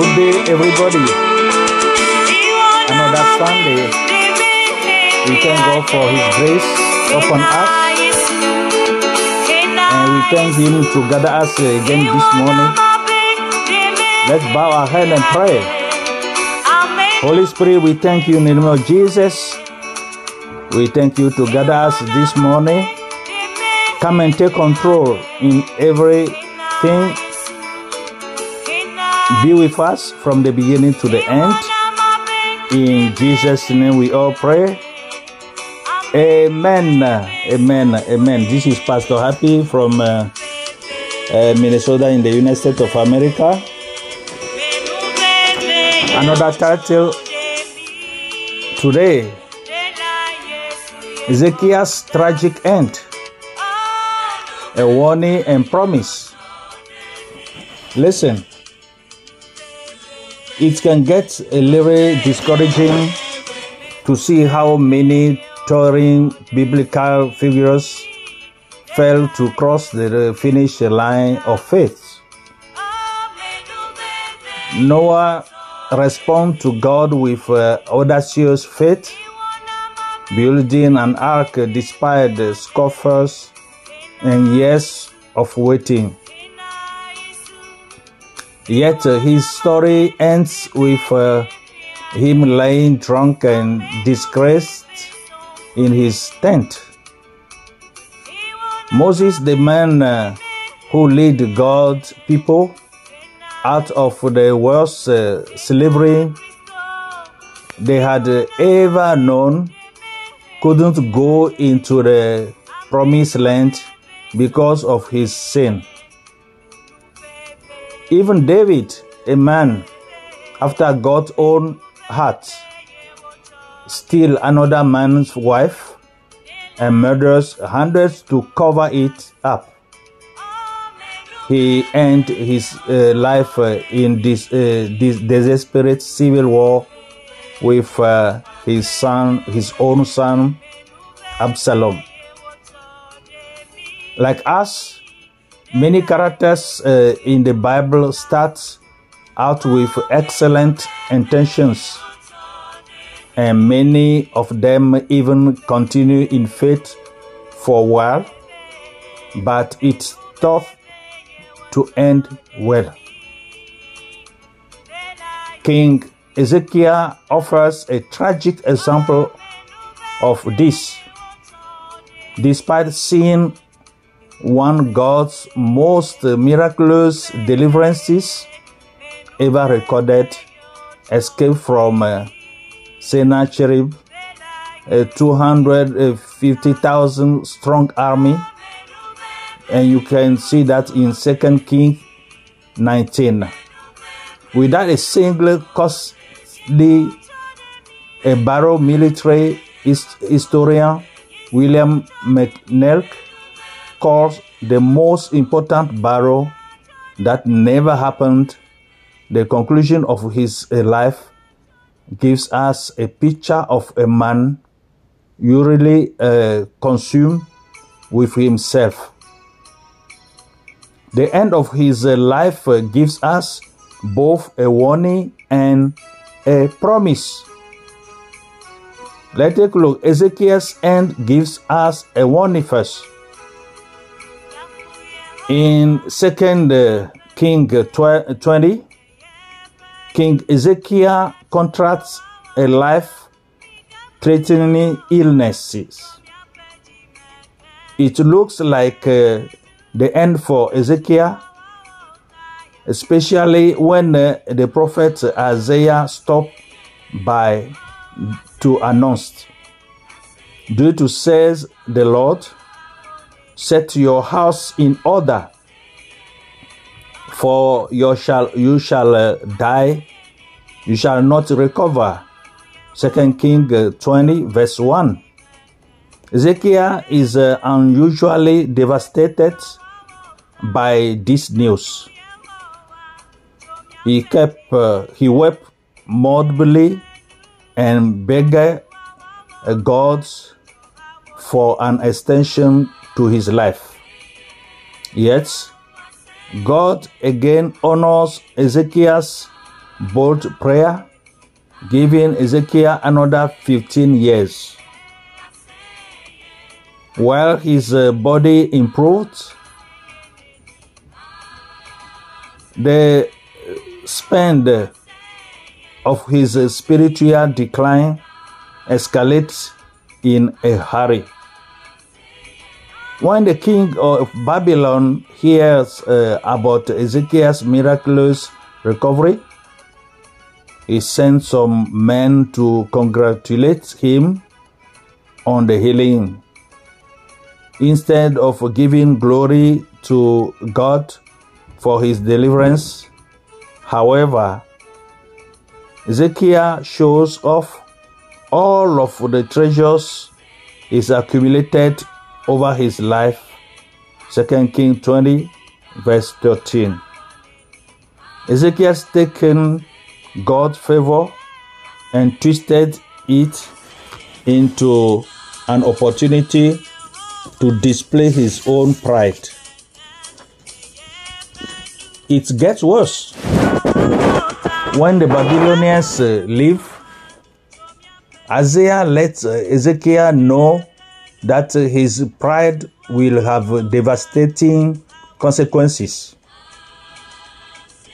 Good day, everybody. Another Sunday, we thank God for His grace upon us, and we thank Him to gather us again this morning. Let's bow our head and pray. Holy Spirit, we thank you in the name of Jesus. We thank you to gather us this morning. Come and take control in everything. Be with us from the beginning to the end. In Jesus' name we all pray. Amen. Amen. Amen. This is Pastor Happy from Minnesota in the United States of America. Another title today: Ezekiel's tragic end, a warning and promise. Listen, it can get a little discouraging to see how many touring biblical figures fail to cross the finish line of faith. Noah responded to God with audacious faith, building an ark despite the scoffers and years of waiting. Yet his story ends with him lying drunk and disgraced in his tent. Moses, the man who led God's people out of the worst slavery they had ever known, couldn't go into the promised land because of his sin. Even David, a man after God's own heart, steals another man's wife and murders hundreds to cover it up. He ends his life in this desperate civil war with his own son, Absalom. Like us, many characters in the Bible start out with excellent intentions, and many of them even continue in faith for a while, but it's tough to end well. King Ezekiel offers a tragic example of this. Despite seeing one of God's most miraculous deliverances ever recorded, escape from Sennacherib, a 250,000 strong army, and you can see that in Second Kings 19, without a single costly barrel. Military historian William McNelk calls the most important battle that never happened. The conclusion of his life gives us a picture of a man usually consumed with himself. The end of his life gives us both a warning and a promise. Let's take a look. Ezekiel's end gives us a warning first. In 2 Kings 20, King Ezekiel contracts a life-threatening illness. It looks like the end for Ezekiel, especially when the prophet Isaiah stopped by to announce, "Due to says the Lord, set your house in order, for you shall die, you shall not recover." 2 Kings 20 verse 1. Ezekiel is unusually devastated by this news. He wept mournfully and begged God for an extension to his life. Yet God again honors Ezekiel's bold prayer, giving Ezekiel another 15 years. While his body improved, the spend of his spiritual decline escalates in a hurry. When the king of Babylon hears about Ezekiel's miraculous recovery, he sends some men to congratulate him on the healing. Instead of giving glory to God for his deliverance, however, Ezekiel shows off all of the treasures is accumulated over his life. 2 Kings 20 verse 13. Ezekiel's taken God's favor and twisted it into an opportunity to display his own pride. It gets worse. When the Babylonians leave, Isaiah lets Ezekiel know that his pride will have devastating consequences.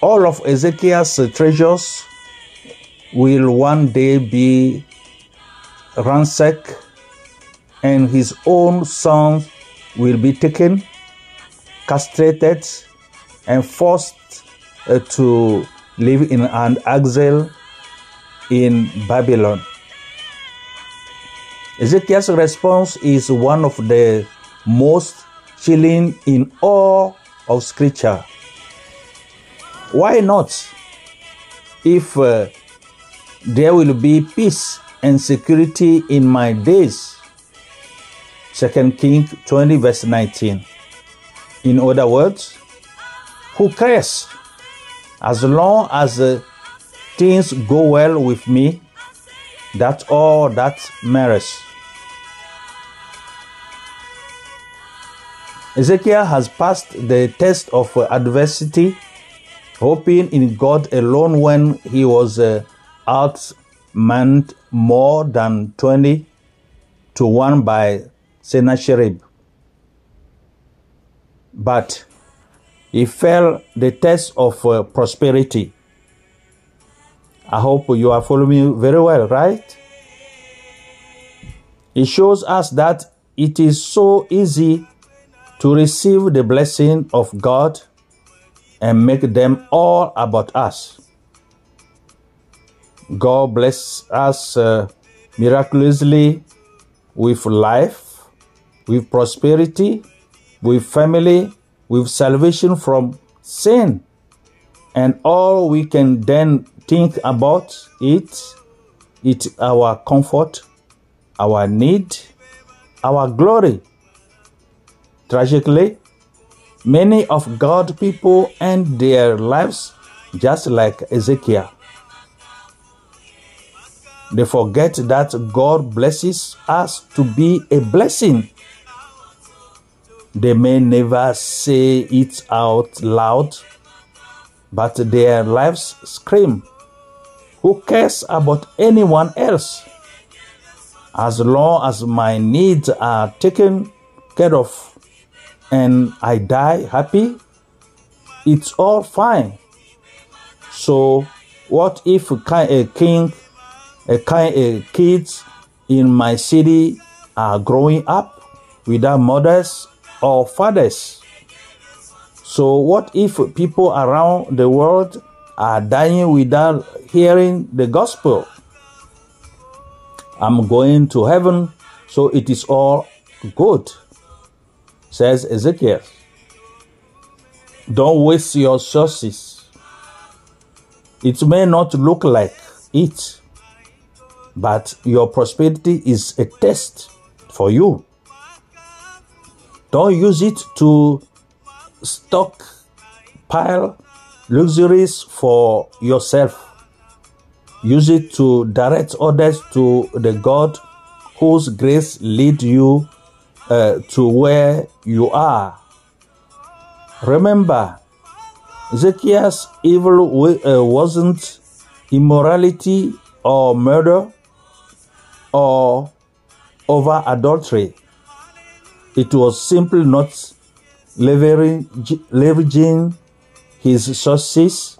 All of Ezekiel's treasures will one day be ransacked, and his own sons will be taken, castrated, and forced to live in an exile in Babylon. Ezekiel's response is one of the most chilling in all of Scripture. Why not? If there will be peace and security in my days. 2 Kings 20 verse 19. In other words, who cares? As long as things go well with me, that's all that matters. Ezekiel has passed the test of adversity, hoping in God alone when he was outmanned more than 20-1 by Sennacherib. But he failed the test of prosperity. I hope you are following me very well, right? It shows us that it is so easy to receive the blessing of God and make them all about us. God bless us miraculously with life, with prosperity, with family, with salvation from sin. And all we can then think about it our comfort, our need, our glory. Tragically, many of God's people end their lives just like Ezekiel. They forget that God blesses us to be a blessing. They may never say it out loud, but their lives scream. Who cares about anyone else? As long as my needs are taken care of and I die happy, it's all fine. So what if kids in my city are growing up without mothers or fathers? So what if people around the world are dying without hearing the gospel? I'm going to heaven, so it is all good, says Ezekiel. Don't waste your sources. It may not look like it, but your prosperity is a test for you. Don't use it to stockpile luxuries for yourself. Use it to direct others to the God whose grace leads you to where you are. Remember, Ezekiel's evil wasn't immorality or murder or over adultery. It was simply not leveraging his sources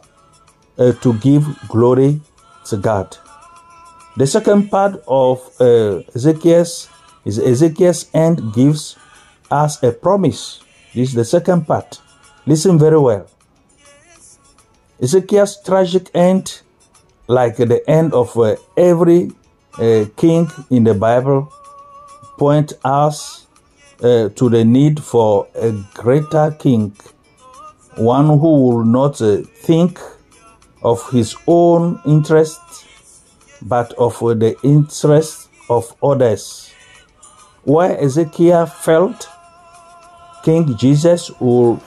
to give glory to God. The second part of Ezekiel's end gives us a promise. This is the second part. Listen very well. Ezekiel's tragic end, like the end of every king in the Bible, points us to the need for a greater king, one who will not think of his own interests, but of the interests of others. Where Ezekiel felt King Jesus will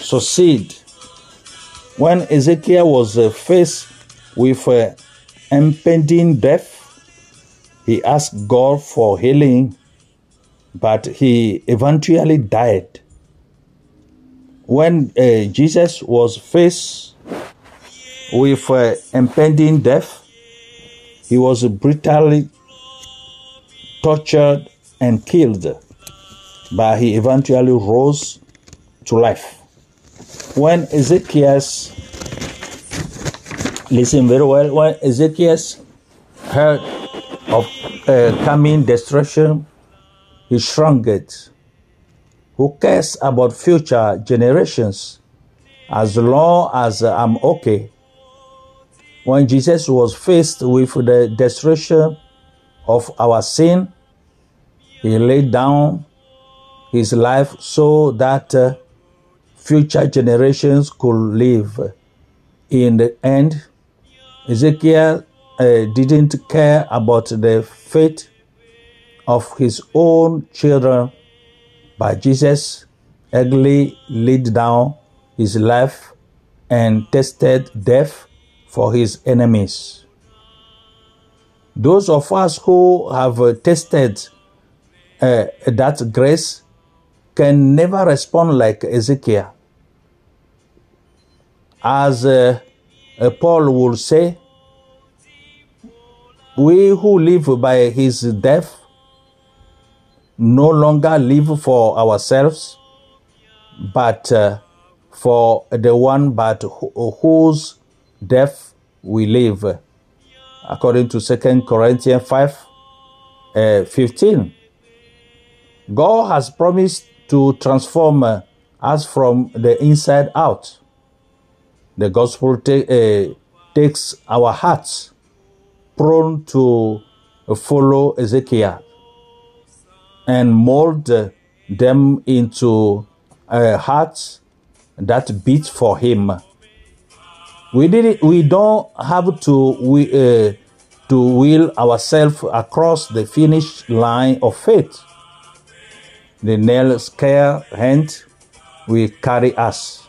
succeed. When Ezekiel was faced with impending death, he asked God for healing, but he eventually died. When Jesus was faced with impending death, he was brutally tortured and killed, but he eventually rose to life. When Ezekiel's, listen very well, when Ezekiel's heard of coming destruction, he shrunk it. Who cares about future generations as long as I'm okay? When Jesus was faced with the destruction of our sin, he laid down his life so that future generations could live. In the end, Ezekiel didn't care about the fate of his own children, but Jesus eagerly laid down his life and tasted death for his enemies. Those of us who have tasted that grace can never respond like Ezekiel. As Paul will say, we who live by his death no longer live for ourselves, but for the one but whose death we live, according to Second Corinthians 5:15. God has promised to transform us from the inside out. The gospel takes our hearts, prone to follow Ezekiel, and mold them into hearts that beat for him. We don't have to will ourselves across the finish line of faith. The nail-scarred hand will carry us.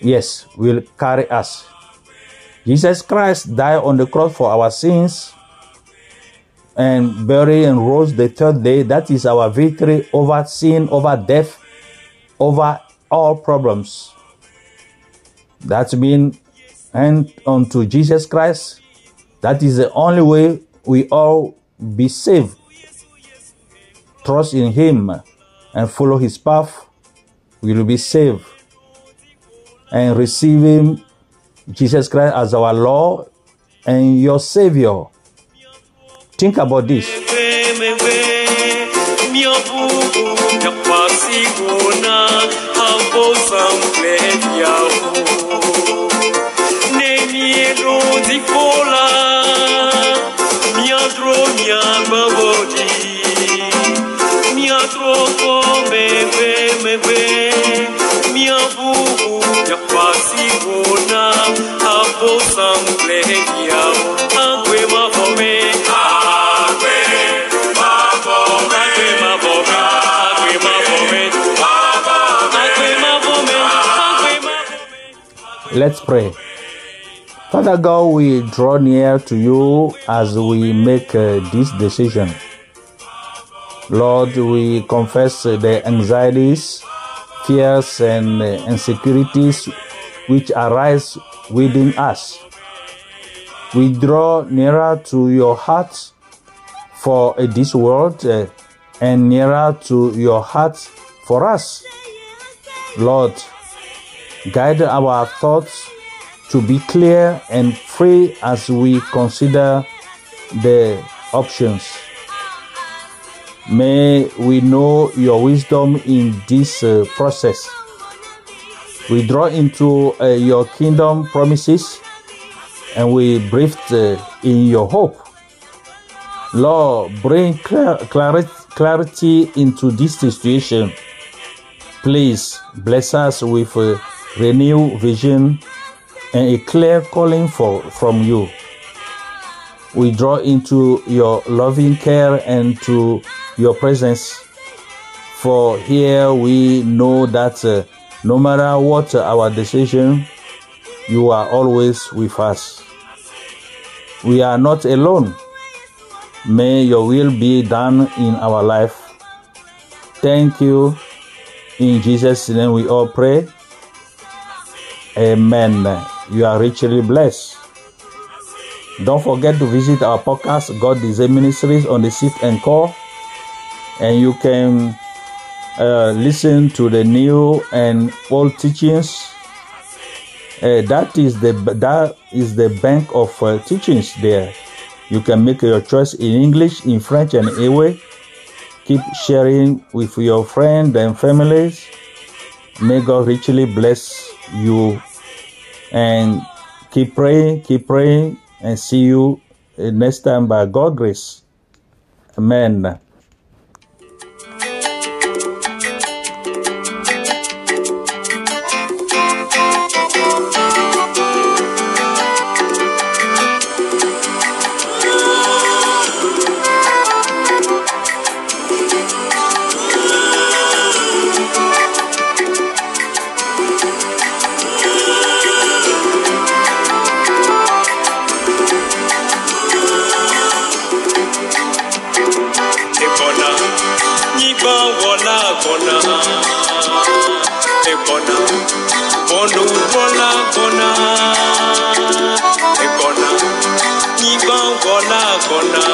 Yes, will carry us. Jesus Christ died on the cross for our sins and buried and rose the third day. That is our victory over sin, over death, over all problems. That means, and unto Jesus Christ, that is the only way we all be saved. Trust in him and follow his path, we will be saved. And receive him, Jesus Christ, as our Lord and your Savior. Think about this. Let's pray. Father God, we draw near to you as we make this decision. Lord, we confess the anxieties, fears, and insecurities which arise within us. We draw nearer to your heart for this world and nearer to your heart for us. Lord, guide our thoughts to be clear and free as we consider the options. May we know your wisdom in this process. We draw into your kingdom promises and we breathe in your hope. Lord, bring clarity into this situation. Please bless us with a renewed vision and a clear calling from you. We draw into your loving care and to your presence. For here we know that no matter what our decision, you are always with us. We are not alone. May your will be done in our life. Thank you. In Jesus' name we all pray. Amen. You are richly blessed. Don't forget to visit our podcast, God Design Ministries, on the 6th and Core. And you can listen to the new and old teachings. That is the bank of teachings there. You can make your choice in English, in French, and Ewe. Keep sharing with your friends and families. May God richly bless you. And keep praying. And see you next time by God's grace. Amen. Bona.